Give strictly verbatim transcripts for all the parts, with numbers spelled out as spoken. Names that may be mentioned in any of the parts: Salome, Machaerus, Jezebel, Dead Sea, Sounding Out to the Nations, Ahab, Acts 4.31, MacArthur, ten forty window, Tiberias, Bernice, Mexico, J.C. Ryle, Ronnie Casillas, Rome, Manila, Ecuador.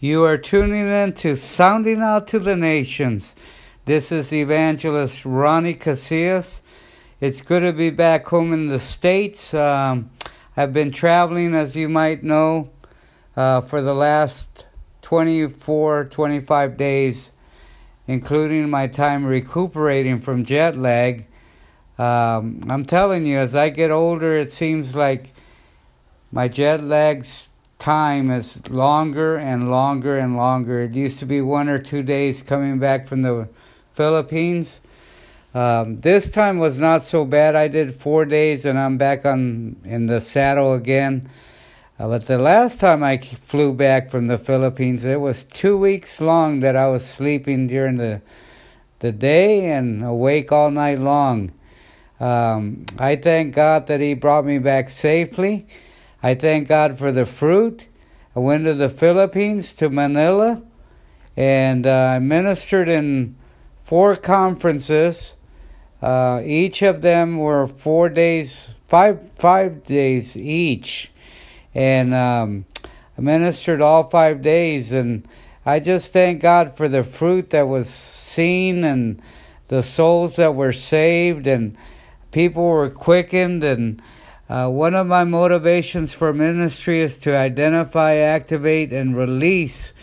You are tuning in to Sounding Out to the Nations. This is Evangelist Ronnie Casillas. It's good to be back home in the States. Um, I've been traveling, as you might know, uh, for the last twenty-four, twenty-five days, including my time recuperating from jet lag. Um, I'm telling you, as I get older, it seems like my jet lag's time is longer and longer and longer. It used to be one or two days coming back from the Philippines. Um, this time was not so bad. I did four days and I'm back on in the saddle again. Uh, but the last time I flew back from the Philippines, it was two weeks long that I was sleeping during the the day and awake all night long. Um, I thank God that He brought me back safely. I thank God for the fruit. I went to the Philippines, to Manila, and I uh, ministered in four conferences. Uh, each of them were four days, five five days each. And um, I ministered all five days. And I just thank God for the fruit that was seen and the souls that were saved and people were quickened. And Uh, one of my motivations for ministry is to identify, activate, and release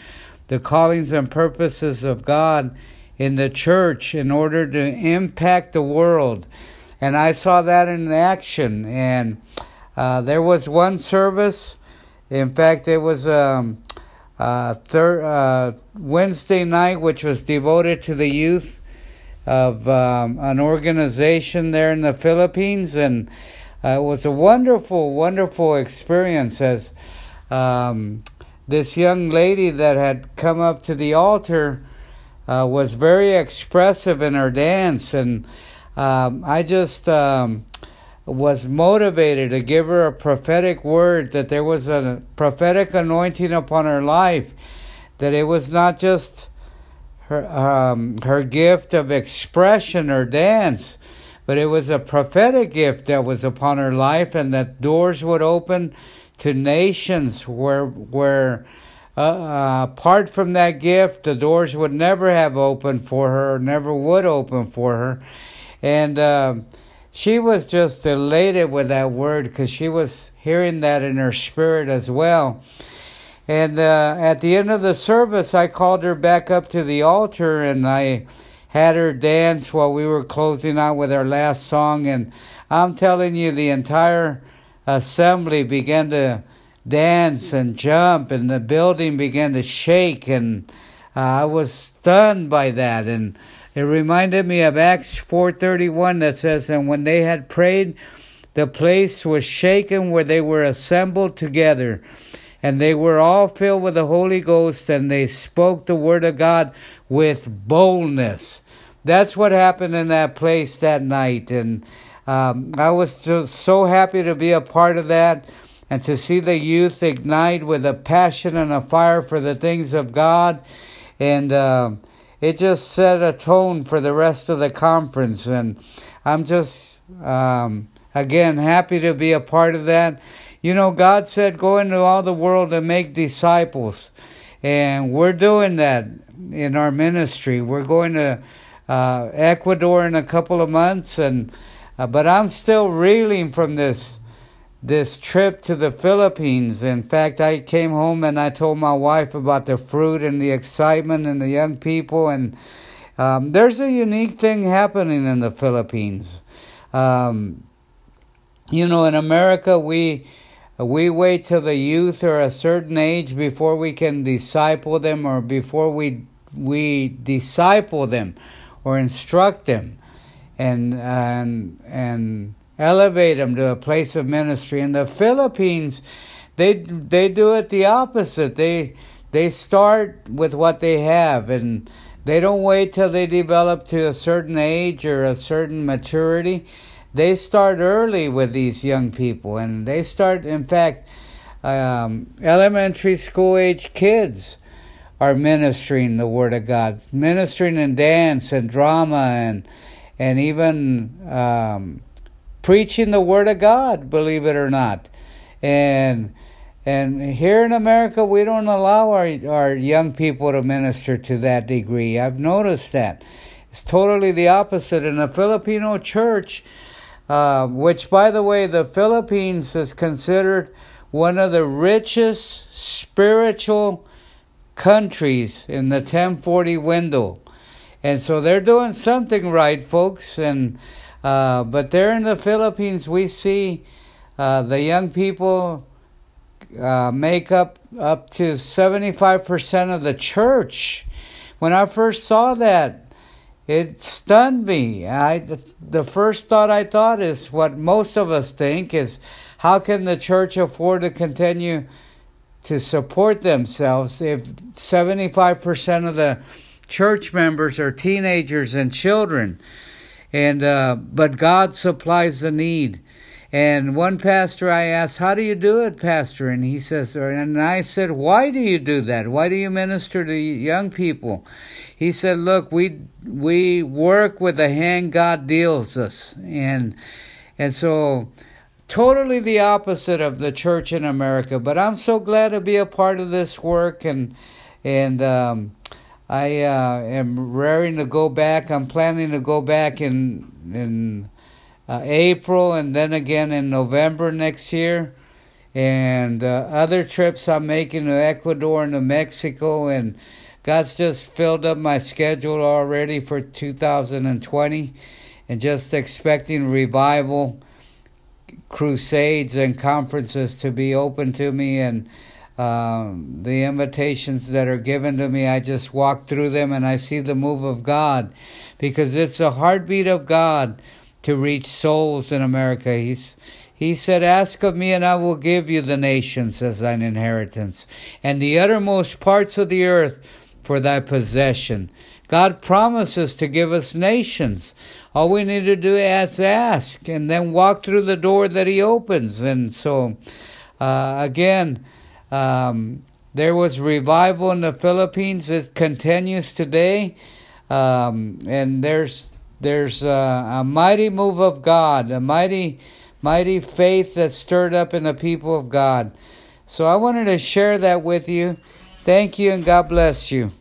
the callings and purposes of God in the church in order to impact the world. And I saw that in action. And uh, there was one service. In fact, it was um, uh, thir- uh, Wednesday night, which was devoted to the youth of um, an organization there in the Philippines. And Uh, it was a wonderful, wonderful experience as um, this young lady that had come up to the altar uh, was very expressive in her dance. And um, I just um, was motivated to give her a prophetic word, that there was a prophetic anointing upon her life, that it was not just her, um, her gift of expression or dance, but it was a prophetic gift that was upon her life, and that doors would open to nations where, where uh, uh, apart from that gift, the doors would never have opened for her, never would open for her. And uh, she was just elated with that word, because she was hearing that in her spirit as well. And uh, at the end of the service, I called her back up to the altar, and I had her dance while we were closing out with our last song. And I'm telling you, the entire assembly began to dance and jump, and the building began to shake. And uh, I was stunned by that. And it reminded me of Acts four thirty-one that says, "And when they had prayed, the place was shaken where they were assembled together. And they were all filled with the Holy Ghost, and they spoke the word of God with boldness." That's what happened in that place that night. And um, I was just so happy to be a part of that and to see the youth ignite with a passion and a fire for the things of God. And uh, it just set a tone for the rest of the conference. And I'm just, um, again, happy to be a part of that. You know, God said, "Go into all the world and make disciples." And we're doing that in our ministry. We're going to uh, Ecuador in a couple of months. and uh, But I'm still reeling from this, this trip to the Philippines. In fact, I came home and I told my wife about the fruit and the excitement and the young people. And um, there's a unique thing happening in the Philippines. Um, you know, in America, we... We wait till the youth are a certain age before we can disciple them, or before we we disciple them or instruct them and and and elevate them to a place of ministry. In the Philippines, they they do it the opposite. They they start with what they have, and they don't wait till they develop to a certain age or a certain maturity. They start early with these young people, and they start, in fact, um, elementary school age kids are ministering the Word of God, ministering in dance and drama, and and even um, preaching the Word of God, believe it or not. And And here in America, we don't allow our, our young people to minister to that degree. I've noticed that. It's totally the opposite. In the Filipino church, uh, which, by the way, the Philippines is considered one of the richest spiritual countries in the ten forty window. And so they're doing something right, folks. And uh, but there in the Philippines, we see uh, the young people Uh, make up up to seventy-five percent of the church. When I first saw that, it stunned me. I the first thought I thought is what most of us think is, how can the church afford to continue to support themselves if seventy-five percent of the church members are teenagers and children? And uh, but God supplies the need. And one pastor I asked, how do you do it, pastor? And he says, and I said, why do you do that? Why do you minister to young people? He said, look, we we work with the hand God deals us. And and so totally the opposite of the church in America. But I'm so glad to be a part of this work. And, and um, I uh, am raring to go back. I'm planning to go back in in... Uh, April, and then again in November next year, and uh, other trips I'm making to Ecuador and to Mexico, and God's just filled up my schedule already for two thousand twenty, and just expecting revival, crusades, and conferences to be open to me, and um, the invitations that are given to me, I just walk through them, and I see the move of God, because it's the heartbeat of God to reach souls in America. He's, he said, ask of me and I will give you the nations as thine inheritance, and the uttermost parts of the earth for thy possession. God promises to give us nations. All we need to do is ask, and then walk through the door that he opens. And so, uh, again, um, there was revival in the Philippines. It continues today. Um, and there's There's a, a mighty move of God, a mighty, mighty faith that's stirred up in the people of God. So I wanted to share that with you. Thank you, and God bless you.